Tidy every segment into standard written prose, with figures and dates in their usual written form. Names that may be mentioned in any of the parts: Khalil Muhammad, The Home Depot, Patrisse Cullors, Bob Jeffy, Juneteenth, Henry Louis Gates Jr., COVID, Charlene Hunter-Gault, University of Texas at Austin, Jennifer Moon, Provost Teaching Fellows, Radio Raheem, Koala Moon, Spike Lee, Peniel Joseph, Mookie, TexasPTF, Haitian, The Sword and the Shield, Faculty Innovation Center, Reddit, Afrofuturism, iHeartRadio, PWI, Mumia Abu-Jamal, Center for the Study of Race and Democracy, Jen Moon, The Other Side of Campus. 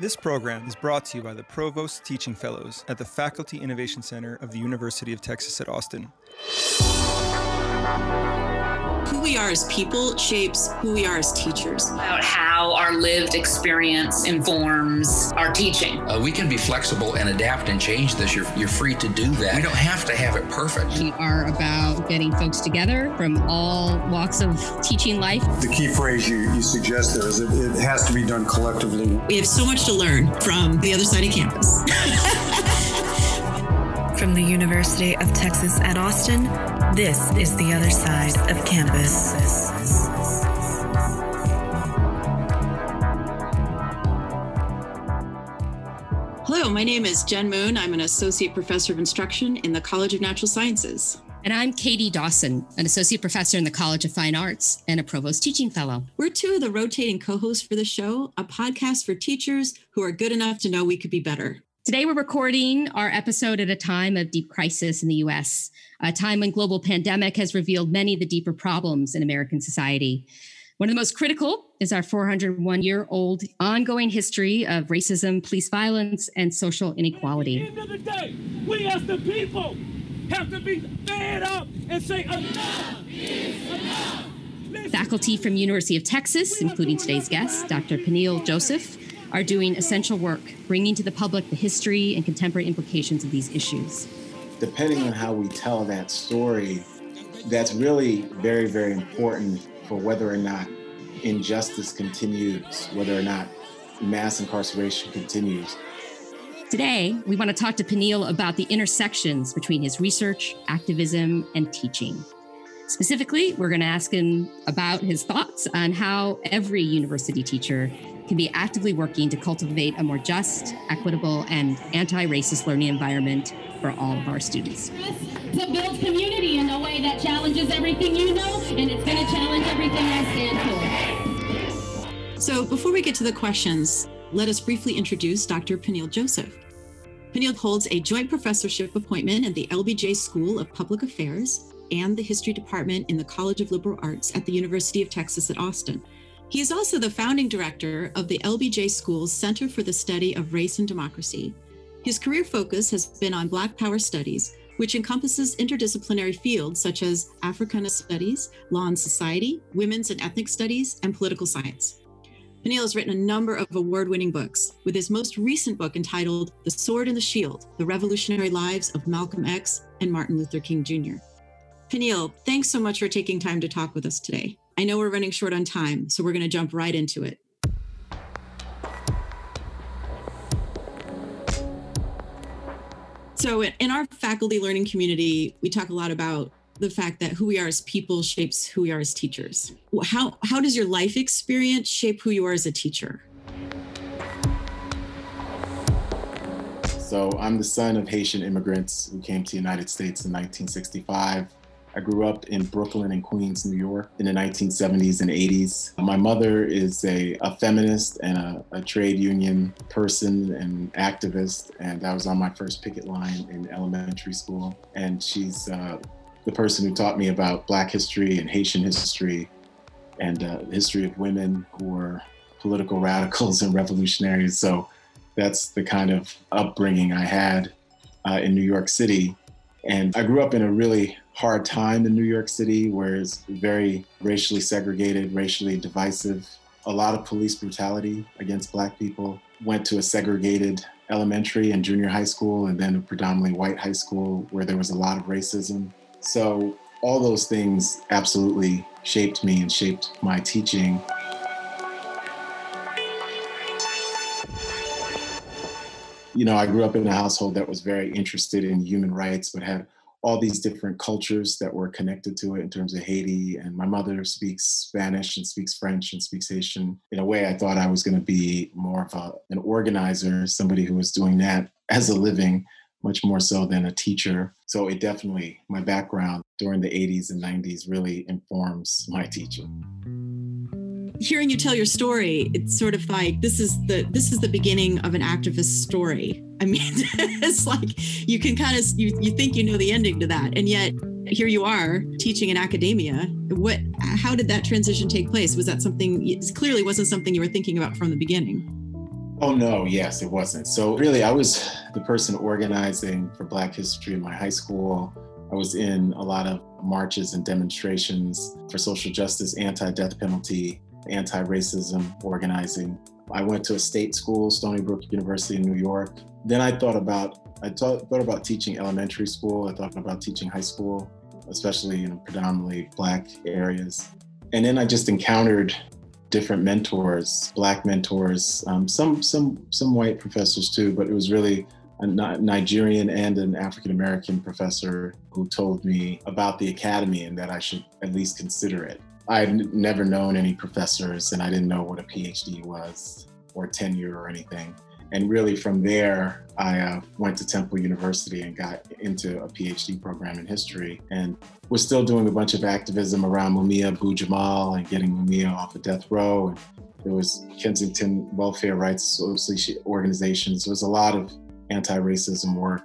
This program is brought to you by the Provost Teaching Fellows at the Faculty Innovation Center of the University of Texas at Austin. Who we are as people shapes who we are as teachers. About how our lived experience informs our teaching. We can be flexible and adapt and change this. You're free to do that. We don't have to have it perfect. We are about getting folks together from all walks of teaching life. The key phrase you suggest there is it has to be done collectively. We have so much to learn from the other side of campus. From the University of Texas at Austin, this is The Other Side of Campus. Hello, my name is Jen Moon. I'm an Associate Professor of Instruction in the College of Natural Sciences. And I'm Katie Dawson, an Associate Professor in the College of Fine Arts and a Provost Teaching Fellow. We're two of the rotating co-hosts for the show, a podcast for teachers who are good enough to know we could be better. Today, we're recording our episode at a time of deep crisis in the U.S., a time when global pandemic has revealed many of the deeper problems in American society. One of the most critical is our 401-year-old ongoing history of racism, police violence, and social inequality. At the end of the day, we as the people have to be fed up and say enough is enough. Faculty from University of Texas, including today's guest, Dr. Peniel Joseph, are doing essential work, bringing to the public the history and contemporary implications of these issues. Depending on how we tell that story, that's really very, very important for whether or not injustice continues, whether or not mass incarceration continues. Today, we want to talk to Peniel about the intersections between his research, activism, and teaching. Specifically, we're going to ask him about his thoughts on how every university teacher can be actively working to cultivate a more just, equitable, and anti-racist learning environment for all of our students. To build community in a way that challenges everything you know, and it's going to challenge everything I stand for. So before we get to the questions, let us briefly introduce Dr. Peniel Joseph. Peniel holds a joint professorship appointment at the LBJ School of Public Affairs and the History Department in the College of Liberal Arts at the University of Texas at Austin. He is also the founding director of the LBJ School's Center for the Study of Race and Democracy. His career focus has been on Black Power Studies, which encompasses interdisciplinary fields such as Africana studies, law and society, women's and ethnic studies, and political science. Peniel has written a number of award-winning books, with his most recent book entitled The Sword and the Shield, The Revolutionary Lives of Malcolm X and Martin Luther King Jr. Peniel, thanks so much for taking time to talk with us today. I know we're running short on time, so we're going to jump right into it. So in our faculty learning community, we talk a lot about the fact that who we are as people shapes who we are as teachers. How does your life experience shape who you are as a teacher? So I'm the son of Haitian immigrants who came to the United States in 1965. I grew up in Brooklyn and Queens, New York in the 1970s and 80s. My mother is a feminist and a trade union person and activist, and I was on my first picket line in elementary school. And she's the person who taught me about Black history and Haitian history and the history of women who were political radicals and revolutionaries. So that's the kind of upbringing I had in New York City. And I grew up in a really hard time in New York City, where it's very racially segregated, racially divisive, a lot of police brutality against Black people. Went to a segregated elementary and junior high school, and then a predominantly white high school where there was a lot of racism. So all those things absolutely shaped me and shaped my teaching. You know, I grew up in a household that was very interested in human rights, but had all these different cultures that were connected to it in terms of Haiti. And my mother speaks Spanish and speaks French and speaks Haitian. In a way, I thought I was going to be more of an organizer, somebody who was doing that as a living, much more so than a teacher. So it definitely, my background during the 80s and 90s really informs my teaching. Hearing you tell your story, it's sort of like this is the beginning of an activist story. I mean, it's like you can kind of you think you know the ending to that, and yet here you are teaching in academia. What? How did that transition take place? Was that something? It clearly wasn't something you were thinking about from the beginning. Oh, no, yes, it wasn't. So really, I was the person organizing for Black history in my high school. I was in a lot of marches and demonstrations for social justice, anti-death penalty, anti-racism organizing. I went to a state school, Stony Brook University in New York. Then I thought about teaching elementary school. I thought about teaching high school, especially in predominantly Black areas. And then I just encountered different mentors, Black mentors, some white professors too, but it was really a Nigerian and an African-American professor who told me about the academy and that I should at least consider it. I've never known any professors and I didn't know what a PhD was or tenure or anything. And really from there, I went to Temple University and got into a PhD program in history and was still doing a bunch of activism around Mumia Abu-Jamal and getting Mumia off of death row. And there was Kensington Welfare Rights Association organizations. There was a lot of anti-racism work.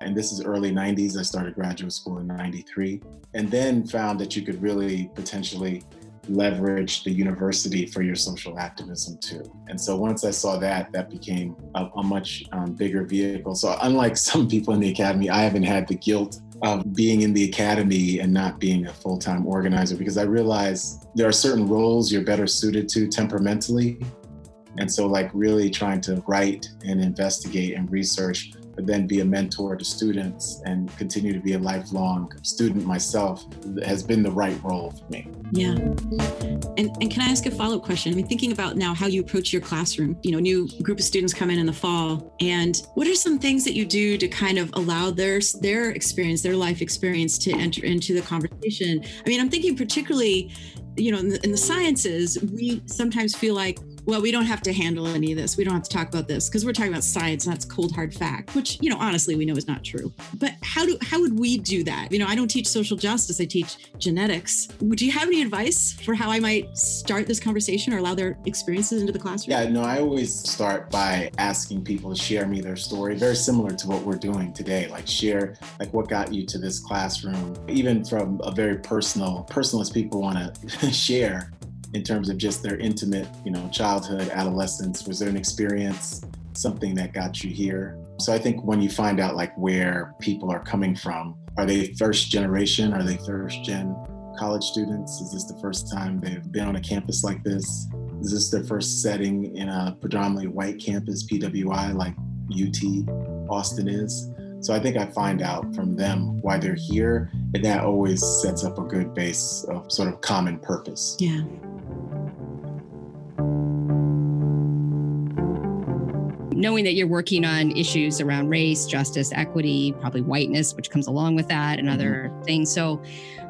And this is early 90s. I started graduate school in 93 and then found that you could really potentially leverage the university for your social activism too. And so once I saw that, that became a much bigger vehicle. So unlike some people in the academy, I haven't had the guilt of being in the academy and not being a full-time organizer because I realized there are certain roles you're better suited to temperamentally. And so like really trying to write and investigate and research, but then be a mentor to students and continue to be a lifelong student myself has been the right role for me. Yeah. And can I ask a follow-up question? I mean, thinking about now how you approach your classroom, you know, new group of students come in the fall, and what are some things that you do to kind of allow their experience, their life experience to enter into the conversation? I mean, I'm thinking particularly, you know, in the sciences, we sometimes feel like, well, we don't have to handle any of this. We don't have to talk about this because we're talking about science and that's cold, hard fact, which, you know, honestly, we know is not true. But how would we do that? You know, I don't teach social justice. I teach genetics. Do you have any advice for how I might start this conversation or allow their experiences into the classroom? Yeah, no, I always start by asking people to share me their story, very similar to what we're doing today, like share, like what got you to this classroom, even from a very personal as people want to share. In terms of just their intimate, you know, childhood, adolescence, was there an experience, something that got you here? So I think when you find out like where people are coming from, are they first generation? Are they first gen college students? Is this the first time they've been on a campus like this? Is this their first setting in a predominantly white campus, PWI, like UT Austin is? So I think I find out from them why they're here, and that always sets up a good base of sort of common purpose. Yeah. Knowing that you're working on issues around race, justice, equity, probably whiteness, which comes along with that and other things. So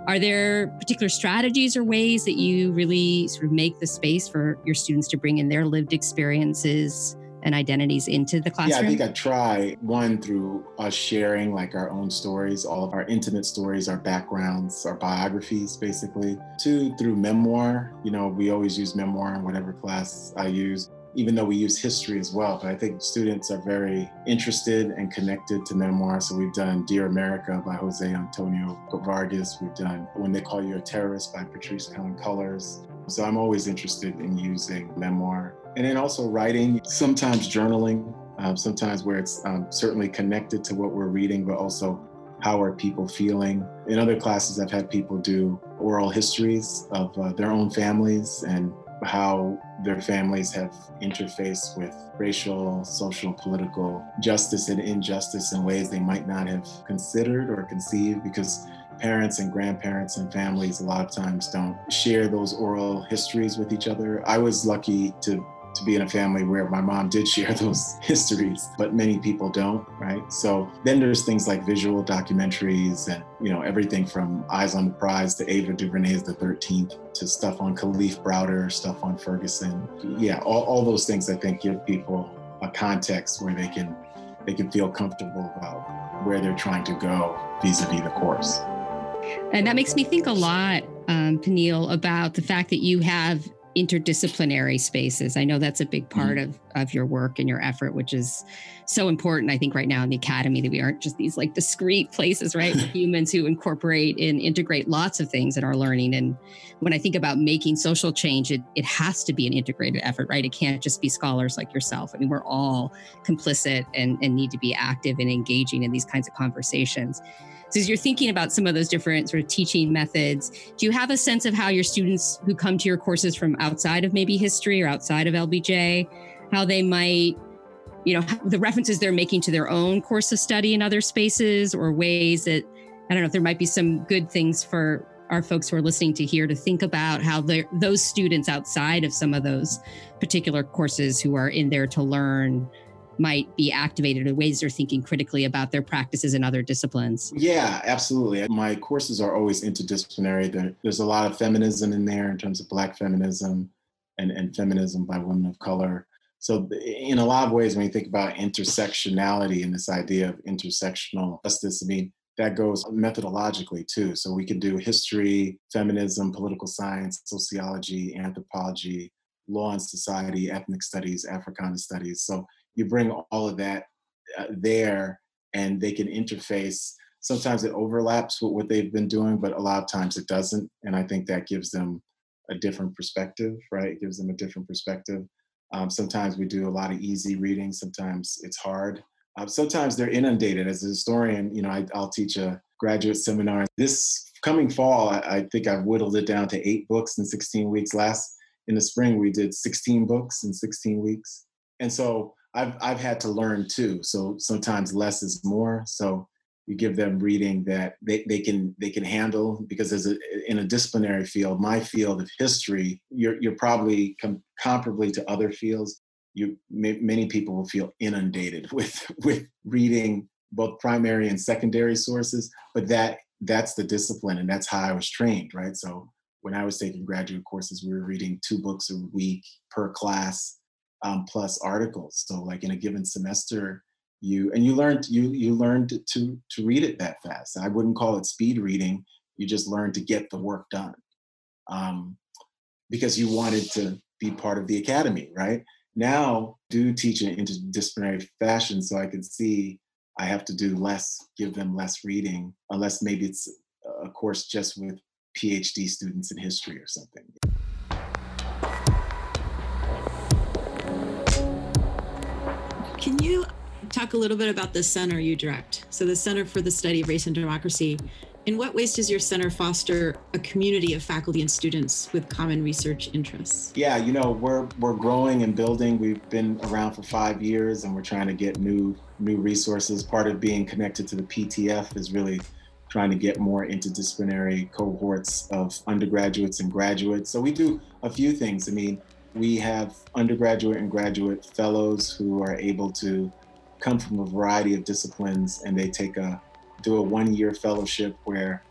are there particular strategies or ways that you really sort of make the space for your students to bring in their lived experiences and identities into the classroom? Yeah, I think I try, one, through us sharing like our own stories, all of our intimate stories, our backgrounds, our biographies, basically. Two, through memoir. You know, we always use memoir in whatever class I use, even though we use history as well. But I think students are very interested and connected to memoir. So we've done Dear America by Jose Antonio Vargas. We've done When They Call You a Terrorist by Patrisse Cullors. So I'm always interested in using memoir. And then also writing, sometimes journaling, sometimes where it's certainly connected to what we're reading, but also how are people feeling. In other classes, I've had people do oral histories of their own families and how their families have interfaced with racial, social, political justice and injustice in ways they might not have considered or conceived, because parents and grandparents and families a lot of times don't share those oral histories with each other. I was lucky to be in a family where my mom did share those histories, but many people don't, right? So then there's things like visual documentaries and, you know, everything from Eyes on the Prize to Ava DuVernay's The 13th to stuff on Kalief Browder, stuff on Ferguson. Yeah, all those things I think give people a context where they can feel comfortable about where they're trying to go vis-a-vis the course. And that makes me think a lot, Peniel, about the fact that you have interdisciplinary spaces. I know that's a big part of your work and your effort, which is so important, I think, right now in the academy, that we aren't just these like discrete places, right? Humans who incorporate and integrate lots of things in our learning. And when I think about making social change, it has to be an integrated effort, right? It can't just be scholars like yourself. I mean, we're all complicit and need to be active and engaging in these kinds of conversations. So as you're thinking about some of those different sort of teaching methods, do you have a sense of how your students who come to your courses from outside of maybe history or outside of LBJ, how they might, the references they're making to their own course of study in other spaces, or ways that, I don't know if there might be some good things for our folks who are listening to hear to think about how those students outside of some of those particular courses who are in there to learn might be activated, or ways they're thinking critically about their practices in other disciplines? Yeah, absolutely. My courses are always interdisciplinary. There's a lot of feminism in there in terms of Black feminism and feminism by women of color. So in a lot of ways, when you think about intersectionality and this idea of intersectional justice, I mean, that goes methodologically too. So we can do history, feminism, political science, sociology, anthropology, law and society, ethnic studies, Africana studies. So you bring all of that there, and they can interface. Sometimes it overlaps with what they've been doing, but a lot of times it doesn't. And I think that gives them a different perspective, right? It gives them a different perspective. Sometimes we do a lot of easy reading. Sometimes it's hard. Sometimes they're inundated. As a historian, I'll teach a graduate seminar. This coming fall, I think I've whittled it down to 8 books in 16 weeks. In the spring, we did 16 books in 16 weeks. And so I've had to learn too. So sometimes less is more. So you give them reading that they can handle, because in a disciplinary field, my field of history, you're probably comparably to other fields. Many people will feel inundated with reading both primary and secondary sources, but that's the discipline, and that's how I was trained, right? So when I was taking graduate courses, we were reading 2 books a week per class. Plus articles. So like in a given semester, you learned to read it that fast. I wouldn't call it speed reading. You just learned to get the work done because you wanted to be part of the academy, right? Now do teach in interdisciplinary fashion, so I can see I have to do less, give them less reading, unless maybe it's a course just with PhD students in history or something. Can you talk a little bit about the center you direct? So the Center for the Study of Race and Democracy. In what ways does your center foster a community of faculty and students with common research interests? Yeah, we're growing and building. We've been around for 5 years, and we're trying to get new resources. Part of being connected to the PTF is really trying to get more interdisciplinary cohorts of undergraduates and graduates. So we do a few things. We have undergraduate and graduate fellows who are able to come from a variety of disciplines, and they do a 1-year fellowship where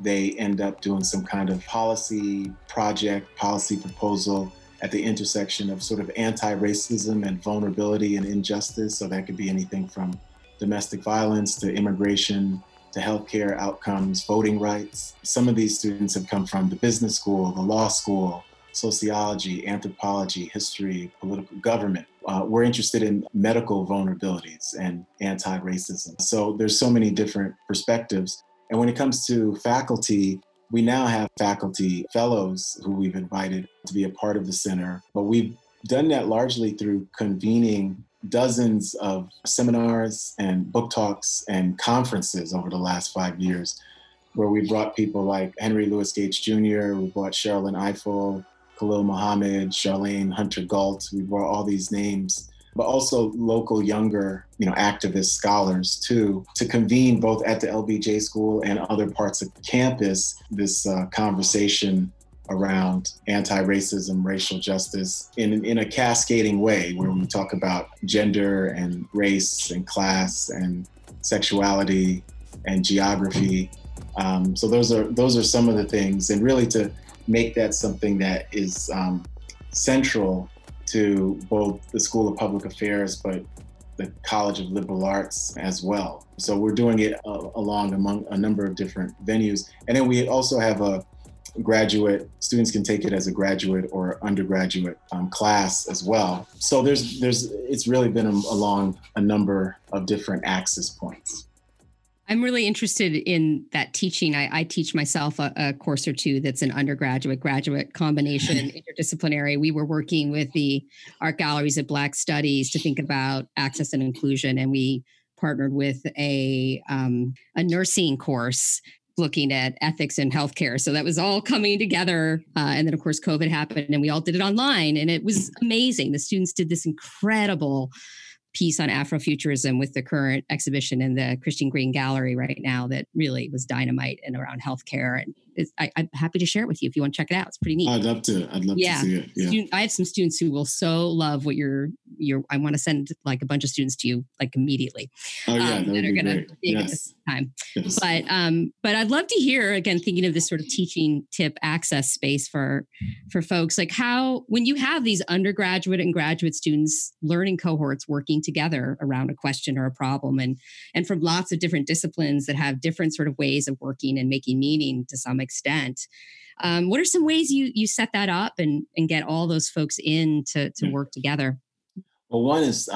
they end up doing some kind of policy project, policy proposal at the intersection of sort of anti-racism and vulnerability and injustice. So that could be anything from domestic violence to immigration to healthcare outcomes, voting rights. Some of these students have come from the business school, the law school, sociology, anthropology, history, political government. We're interested in medical vulnerabilities and anti-racism. So there's so many different perspectives. And when it comes to faculty, we now have faculty fellows who we've invited to be a part of the center. But we've done that largely through convening dozens of seminars and book talks and conferences over the last 5 years, where we brought people like Henry Louis Gates Jr., we brought Sherrilyn Ifill, Khalil Muhammad, Charlene Hunter-Gault. We brought all these names, but also local younger, activist scholars too, to convene both at the LBJ School and other parts of campus, this conversation around anti-racism, racial justice in a cascading way, where we talk about gender and race and class and sexuality and geography. So those are some of the things, and really to make that something that is central to both the School of Public Affairs, but the College of Liberal Arts as well. So we're doing it along among a number of different venues. And then we also have a graduate, students can take it as a graduate or undergraduate class as well. So it's really been along a number of different access points. I'm really interested in that teaching. I teach myself a course or two that's an undergraduate-graduate combination, interdisciplinary. We were working with the Art Galleries of Black Studies to think about access and inclusion, and we partnered with a nursing course looking at ethics in healthcare. So that was all coming together. And then, of course, COVID happened, and we all did it online, and it was amazing. The students did this incredible piece on Afrofuturism with the current exhibition in the Christian Green Gallery right now that really was dynamite and around healthcare. And I'm happy to share it with you if you want to check it out. It's pretty neat. I'd love to see it. Yeah. I have some students who will so love what you're I want to send like a bunch of students to you like immediately. Oh yeah, that would be great. Yes. At this time. Yes. But I'd love to hear, again, thinking of this sort of teaching tip access space for folks, like how, when you have these undergraduate and graduate students learning cohorts working together around a question or a problem and from lots of different disciplines that have different sort of ways of working and making meaning to some extent. What are some ways you set that up and get all those folks in to work together? Well, one is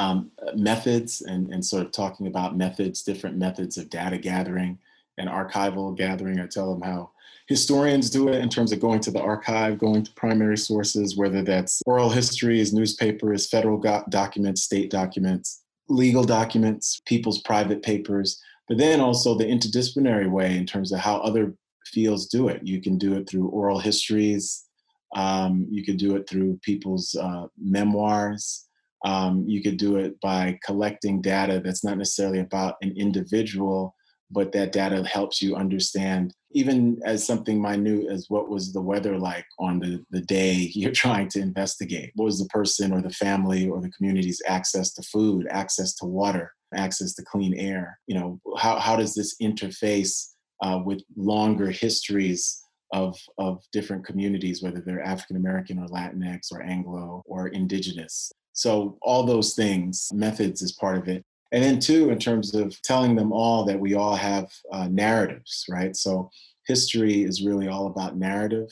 methods and sort of talking about methods, different methods of data gathering and archival gathering. I tell them how historians do it in terms of going to the archive, going to primary sources, whether that's oral histories, newspapers, federal documents, state documents, legal documents, people's private papers, but then also the interdisciplinary way in terms of how other fields do it. You can do it through oral histories. You can do it through people's memoirs. You could do it by collecting data that's not necessarily about an individual, but that data helps you understand, even as something minute as what was the weather like on the day you're trying to investigate. What was the person or the family or the community's access to food, access to water, access to clean air? You know, how does this interface with longer histories of different communities, whether they're African-American or Latinx or Anglo or indigenous? So all those things, methods is part of it. And then two, in terms of telling them all that we all have narratives, right? So history is really all about narrative,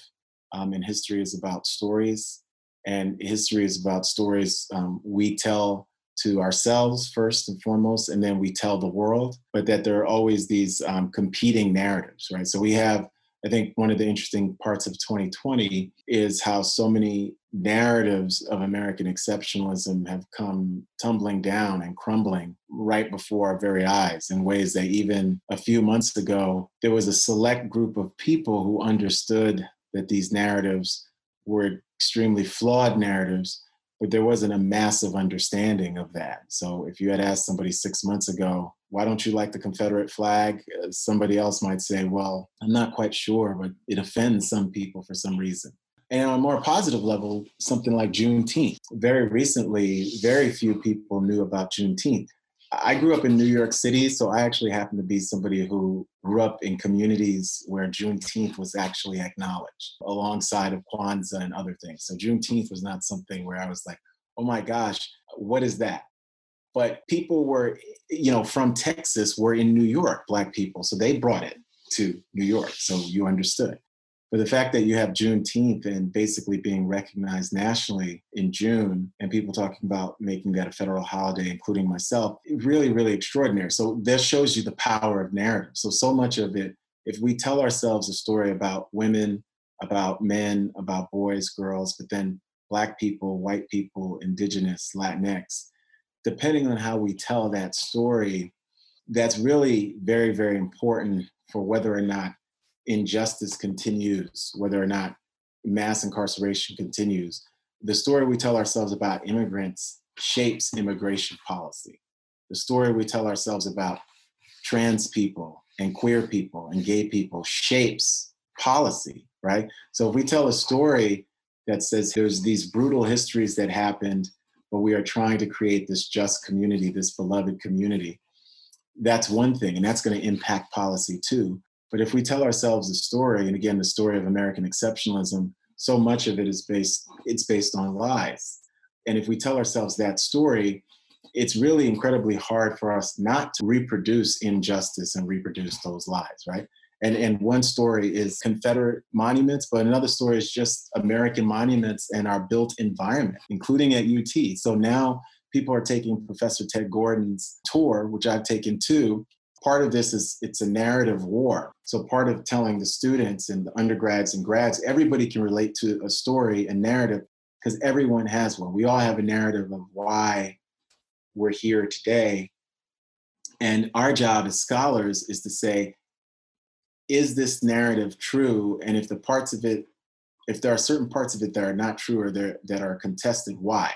and history is about stories. And history is about stories we tell to ourselves first and foremost, and then we tell the world, but that there are always these competing narratives, right? So we have, I think one of the interesting parts of 2020 is how so many narratives of American exceptionalism have come tumbling down and crumbling right before our very eyes in ways that even a few months ago, there was a select group of people who understood that these narratives were extremely flawed narratives, but there wasn't a massive understanding of that. So if you had asked somebody 6 months ago, why don't you like the Confederate flag? Somebody else might say, well, I'm not quite sure, but it offends some people for some reason. And on a more positive level, something like Juneteenth. Very recently, very few people knew about Juneteenth. I grew up in New York City, so I actually happen to be somebody who grew up in communities where Juneteenth was actually acknowledged alongside of Kwanzaa and other things. So Juneteenth was not something where I was like, oh my gosh, what is that? But people were, you know, from Texas were in New York, Black people. So they brought it to New York. So you understood. But the fact that you have Juneteenth and basically being recognized nationally in June and people talking about making that a federal holiday, including myself, really, really extraordinary. So that shows you the power of narrative. So much of it, if we tell ourselves a story about women, about men, about boys, girls, but then Black people, white people, indigenous, Latinx, depending on how we tell that story, that's really very, very important for whether or not injustice continues, whether or not mass incarceration continues. The story we tell ourselves about immigrants shapes immigration policy. The story we tell ourselves about trans people and queer people and gay people shapes policy, right? So if we tell a story that says there's these brutal histories that happened, but we are trying to create this just community, this beloved community, that's one thing, and that's going to impact policy too. But if we tell ourselves a story, and again, the story of American exceptionalism, so much of it is based on lies. And if we tell ourselves that story, it's really incredibly hard for us not to reproduce injustice and reproduce those lies, right? And one story is Confederate monuments, but another story is just American monuments and our built environment, including at UT. So now people are taking Professor Ted Gordon's tour, which I've taken too. Part of this is it's a narrative war. So part of telling the students and the undergrads and grads, everybody can relate to a story, a narrative, because everyone has one. We all have a narrative of why we're here today. And our job as scholars is to say, is this narrative true? And if the parts of it, if there are certain parts of it that are not true or that are contested, why?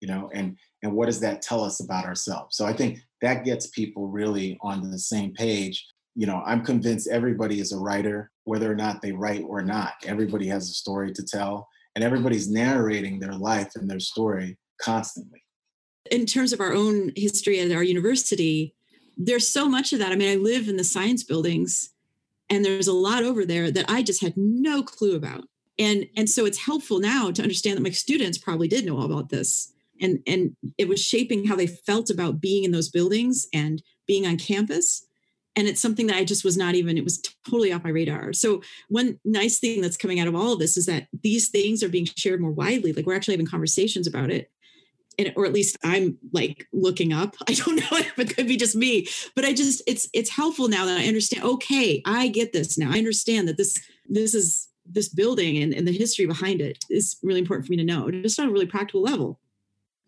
You know, and what does that tell us about ourselves? So I think that gets people really on the same page. You know, I'm convinced everybody is a writer, whether or not they write or not. Everybody has a story to tell, and everybody's narrating their life and their story constantly. In terms of our own history at our university, there's so much of that. I mean, I live in the science buildings, and there's a lot over there that I just had no clue about. And so it's helpful now to understand that my students probably did know all about this. And it was shaping how they felt about being in those buildings and being on campus. And it's something that I just was not even, it was totally off my radar. So one nice thing that's coming out of all of this is that these things are being shared more widely. Like we're actually having conversations about it. And, or at least I'm like looking up. I don't know if it could be just me, but I just, it's helpful now that I understand, okay, I get this now. I understand that this is this building and the history behind it is really important for me to know, just on a really practical level.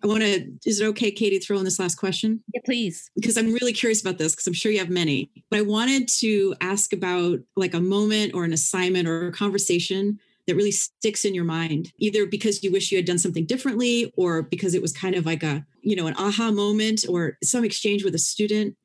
I want to, is it okay, Katie, throw in this last question? Yeah, please. Because I'm really curious about this, because I'm sure you have many, but I wanted to ask about like a moment or an assignment or a conversation that really sticks in your mind, either because you wish you had done something differently or because it was kind of like a, you know, an aha moment or some exchange with a student,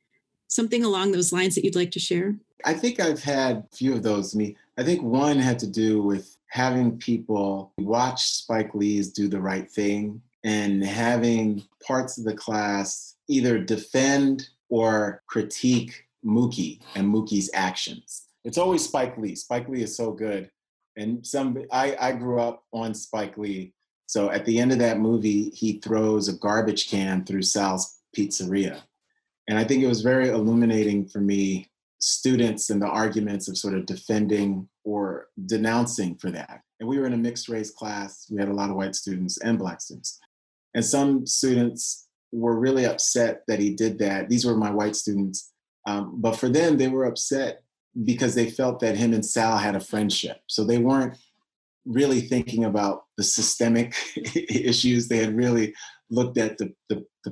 something along those lines that you'd like to share? I think I've had a few of those. I think one had to do with having people watch Spike Lee's Do the Right Thing and having parts of the class either defend or critique Mookie and Mookie's actions. It's always Spike Lee. Spike Lee is so good. And I grew up on Spike Lee. So at the end of that movie, he throws a garbage can through Sal's Pizzeria. And I think it was very illuminating for me, students and the arguments of sort of defending or denouncing for that. And we were in a mixed race class. We had a lot of white students and black students. And some students were really upset that he did that. These were my white students. But for them, they were upset because they felt that him and Sal had a friendship. So they weren't really thinking about the systemic issues. They had really looked at the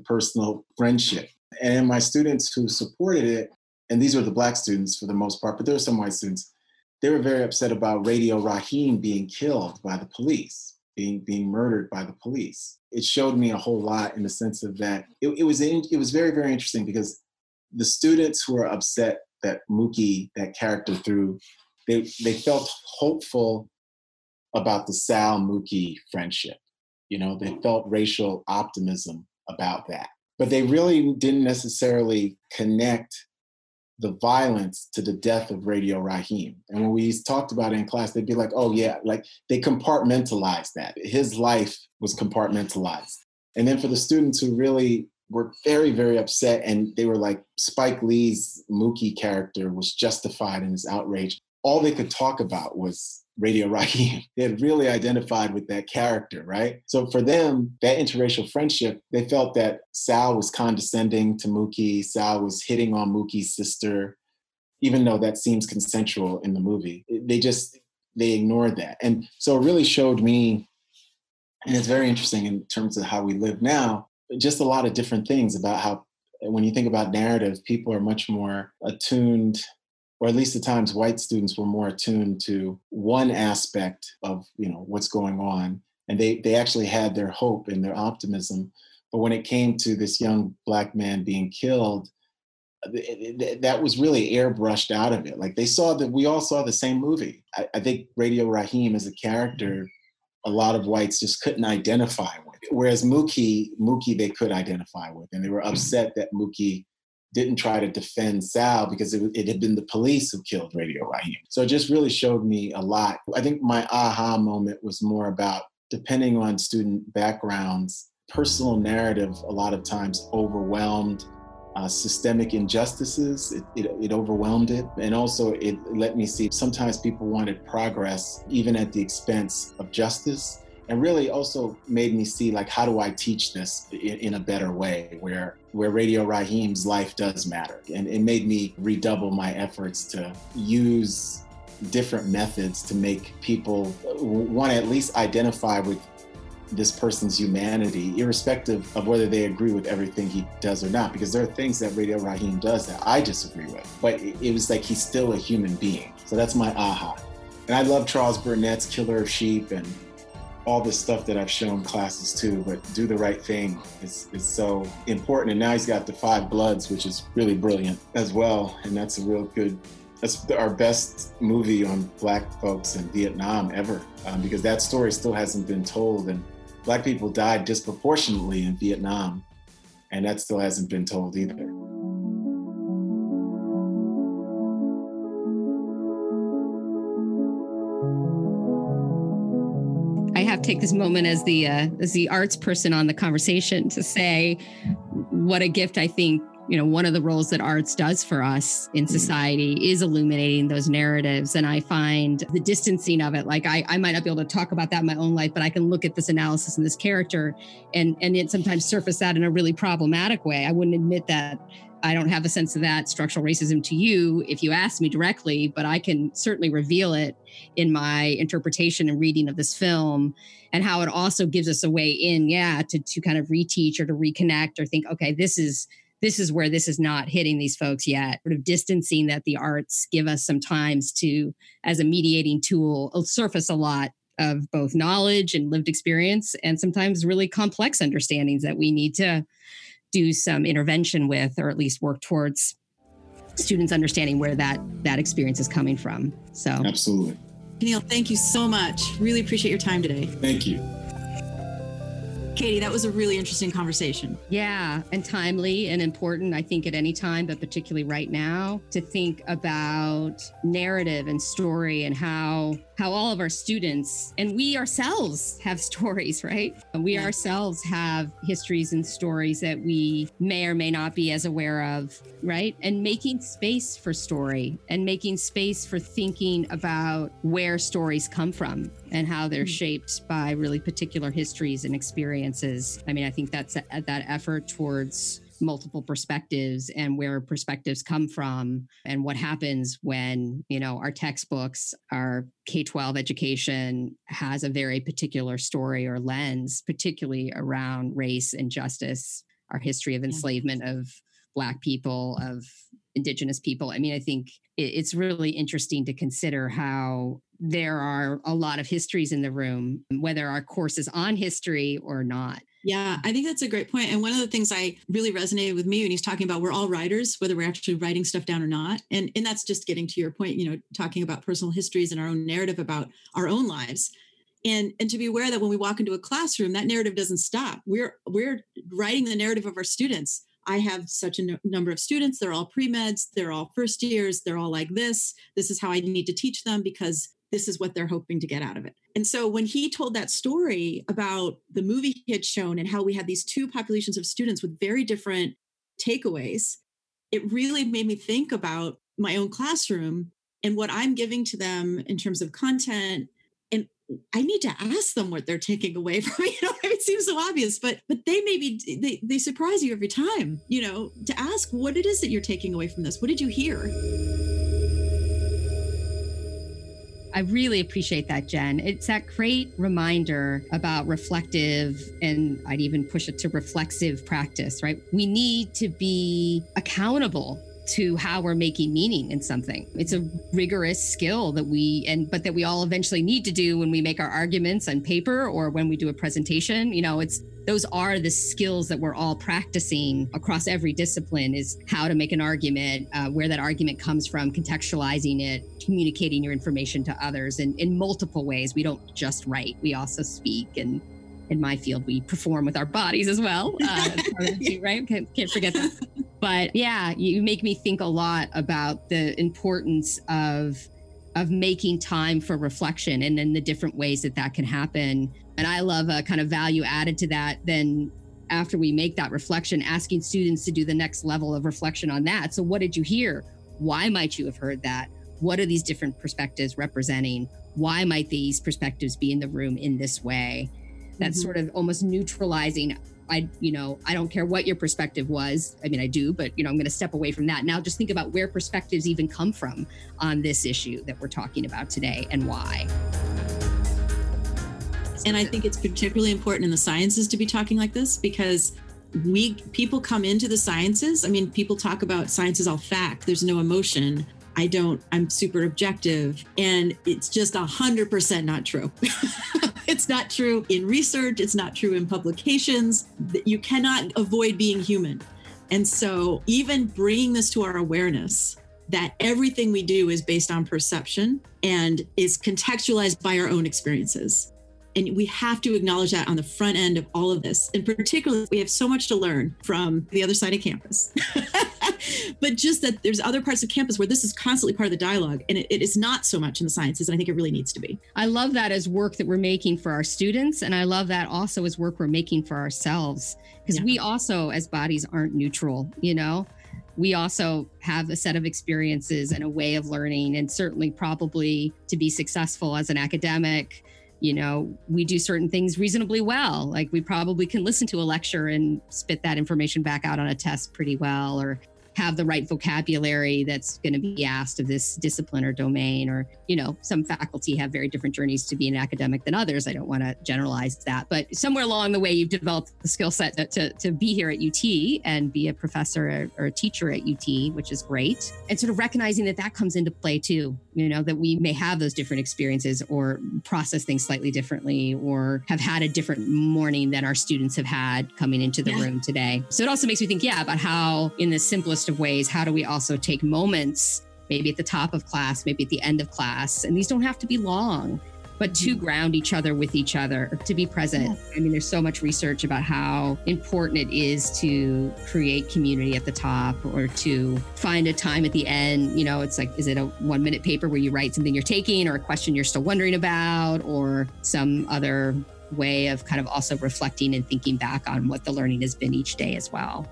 personal friendship. And my students who supported it, and these were the black students for the most part, but there were some white students, they were very upset about Radio Raheem being killed by the police, being murdered by the police. It showed me a whole lot in the sense of that. It was very, very interesting because the students who were upset that Mookie, that character through, they felt hopeful about the Sal-Mookie friendship. You know, they felt racial optimism about that. But they really didn't necessarily connect the violence to the death of Radio Raheem. And when we talked about it in class, they'd be like, oh yeah, like they compartmentalized that. His life was compartmentalized. And then for the students who really were very, very upset, and they were like, Spike Lee's Mookie character was justified in his outrage. All they could talk about was Radio Raheem. They had really identified with that character, right? So for them, that interracial friendship, they felt that Sal was condescending to Mookie. Sal was hitting on Mookie's sister, even though that seems consensual in the movie. They ignored that. And so it really showed me, and it's very interesting in terms of how we live now, just a lot of different things about how, when you think about narrative, people are much more attuned, or at least at times white students were more attuned to one aspect of, you know, what's going on. And they actually had their hope and their optimism. But when it came to this young black man being killed, that was really airbrushed out of it. Like they saw that, we all saw the same movie. I think Radio Raheem as a character, a lot of whites just couldn't identify with. Whereas Mookie they could identify with. And they were upset that Mookie didn't try to defend Sal because it had been the police who killed Radio Raheem. So it just really showed me a lot. I think my aha moment was more about, depending on student backgrounds, personal narrative a lot of times overwhelmed systemic injustices. It overwhelmed it. And also it let me see sometimes people wanted progress even at the expense of justice. And really also made me see, like, how do I teach this in a better way where Radio Raheem's life does matter. And it made me redouble my efforts to use different methods to make people want to at least identify with this person's humanity, irrespective of whether they agree with everything he does or not, because there are things that Radio Raheem does that I disagree with, but it was like he's still a human being. So that's my aha. And I love Charles Burnett's Killer of Sheep and all the stuff that I've shown classes too, but Do the Right Thing is so important. And now he's got The Five Bloods, which is really brilliant as well. And that's a real good, that's our best movie on Black folks in Vietnam ever, because that story still hasn't been told. And Black people died disproportionately in Vietnam, and that still hasn't been told either. Take this moment as the arts person on the conversation to say what a gift I think, you know, one of the roles that arts does for us in society is illuminating those narratives. And I find the distancing of it, like I might not be able to talk about that in my own life, but I can look at this analysis and this character and it sometimes surface that in a really problematic way. I wouldn't admit that I don't have a sense of that structural racism to you if you ask me directly, but I can certainly reveal it in my interpretation and reading of this film and how it also gives us a way in, to kind of reteach or to reconnect or think, okay, this is where this is not hitting these folks yet, sort of distancing that the arts give us sometimes to, as a mediating tool, surface a lot of both knowledge and lived experience and sometimes really complex understandings that we need to do some intervention with, or at least work towards students understanding where that experience is coming from. So absolutely. Peniel, thank you so much. Really appreciate your time today. Thank you. Katie, that was a really interesting conversation. Yeah, and timely and important, I think, at any time, but particularly right now, to think about narrative and story and how all of our students, and we ourselves have stories, right? We ourselves have histories and stories that we may or may not be as aware of, right? And making space for story and making space for thinking about where stories come from and how they're shaped by really particular histories and experiences. I mean, I think that's that effort towards multiple perspectives and where perspectives come from and what happens when, you know, our textbooks, our K-12 education has a very particular story or lens, particularly around race and justice, our history of enslavement of Black people, of Indigenous people. I mean, I think it's really interesting to consider how there are a lot of histories in the room, whether our course is on history or not. Yeah, I think that's a great point. And one of the things I really resonated with me when he's talking about we're all writers, whether we're actually writing stuff down or not. And that's just getting to your point, you know, talking about personal histories and our own narrative about our own lives. And to be aware that when we walk into a classroom, that narrative doesn't stop. We're writing the narrative of our students. I have such a number of students. They're all pre-meds. They're all first years. They're all like this. This is how I need to teach them because this is what they're hoping to get out of it. And so when he told that story about the movie he had shown and how we had these two populations of students with very different takeaways, it really made me think about my own classroom and what I'm giving to them in terms of content. And I need to ask them what they're taking away from me. You know, it seems so obvious, but they maybe, they surprise you every time, you know, to ask what it is that you're taking away from this. What did you hear? I really appreciate that, Jen. It's that great reminder about reflective, and I'd even push it to reflexive practice, right? We need to be accountable to how we're making meaning in something. It's a rigorous skill that we all eventually need to do when we make our arguments on paper or when we do a presentation. You know, those are the skills that we're all practicing across every discipline, is how to make an argument, where that argument comes from, contextualizing it, communicating your information to others in multiple ways. We don't just write, we also speak, and in my field, we perform with our bodies as well, right? Can't forget that. But yeah, you make me think a lot about the importance of making time for reflection and then the different ways that can happen. And I love a kind of value added to that, then after we make that reflection, asking students to do the next level of reflection on that. So what did you hear? Why might you have heard that? What are these different perspectives representing? Why might these perspectives be in the room in this way? That's sort of almost neutralizing. I don't care what your perspective was. I mean, I do, but I'm going to step away from that. Now just think about where perspectives even come from on this issue that we're talking about today and why. And I think it's particularly important in the sciences to be talking like this, because people come into the sciences. I mean, people talk about science is all fact. There's no emotion. I'm super objective, and it's just 100% not true. It's not true in research. It's not true in publications. You cannot avoid being human. And so even bringing this to our awareness that everything we do is based on perception and is contextualized by our own experiences. And we have to acknowledge that on the front end of all of this. And particularly, we have so much to learn from the other side of campus. But just that there's other parts of campus where this is constantly part of the dialogue, and it is not so much in the sciences, and I think it really needs to be. I love that as work that we're making for our students, and I love that also as work we're making for ourselves, because we also as bodies aren't neutral, We also have a set of experiences and a way of learning, and certainly probably to be successful as an academic, we do certain things reasonably well. Like we probably can listen to a lecture and spit that information back out on a test pretty well, or have the right vocabulary that's going to be asked of this discipline or domain, or, some faculty have very different journeys to be an academic than others. I don't want to generalize that, but somewhere along the way, you've developed the skill set to be here at UT and be a professor or a teacher at UT, which is great. And sort of recognizing that comes into play too, that we may have those different experiences or process things slightly differently, or have had a different morning than our students have had coming into the room today. So it also makes me think, about how in the simplest of ways, how do we also take moments, maybe at the top of class, maybe at the end of class, and these don't have to be long, but to ground each other with each other, to be present. Yeah. I mean, there's so much research about how important it is to create community at the top, or to find a time at the end. It's like, is it a 1-minute paper where you write something you're taking, or a question you're still wondering about, or some other way of kind of also reflecting and thinking back on what the learning has been each day as well.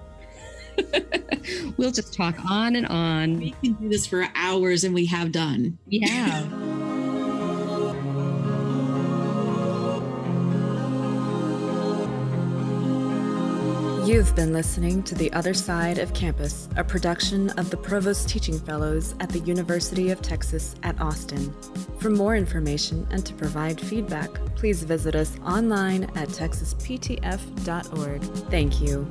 We'll just talk on and on. We can do this for hours, and we have done. Yeah. You've been listening to The Other Side of Campus, a production of the Provost Teaching Fellows at the University of Texas at Austin. For more information and to provide feedback, please visit us online at TexasPTF.org. Thank you.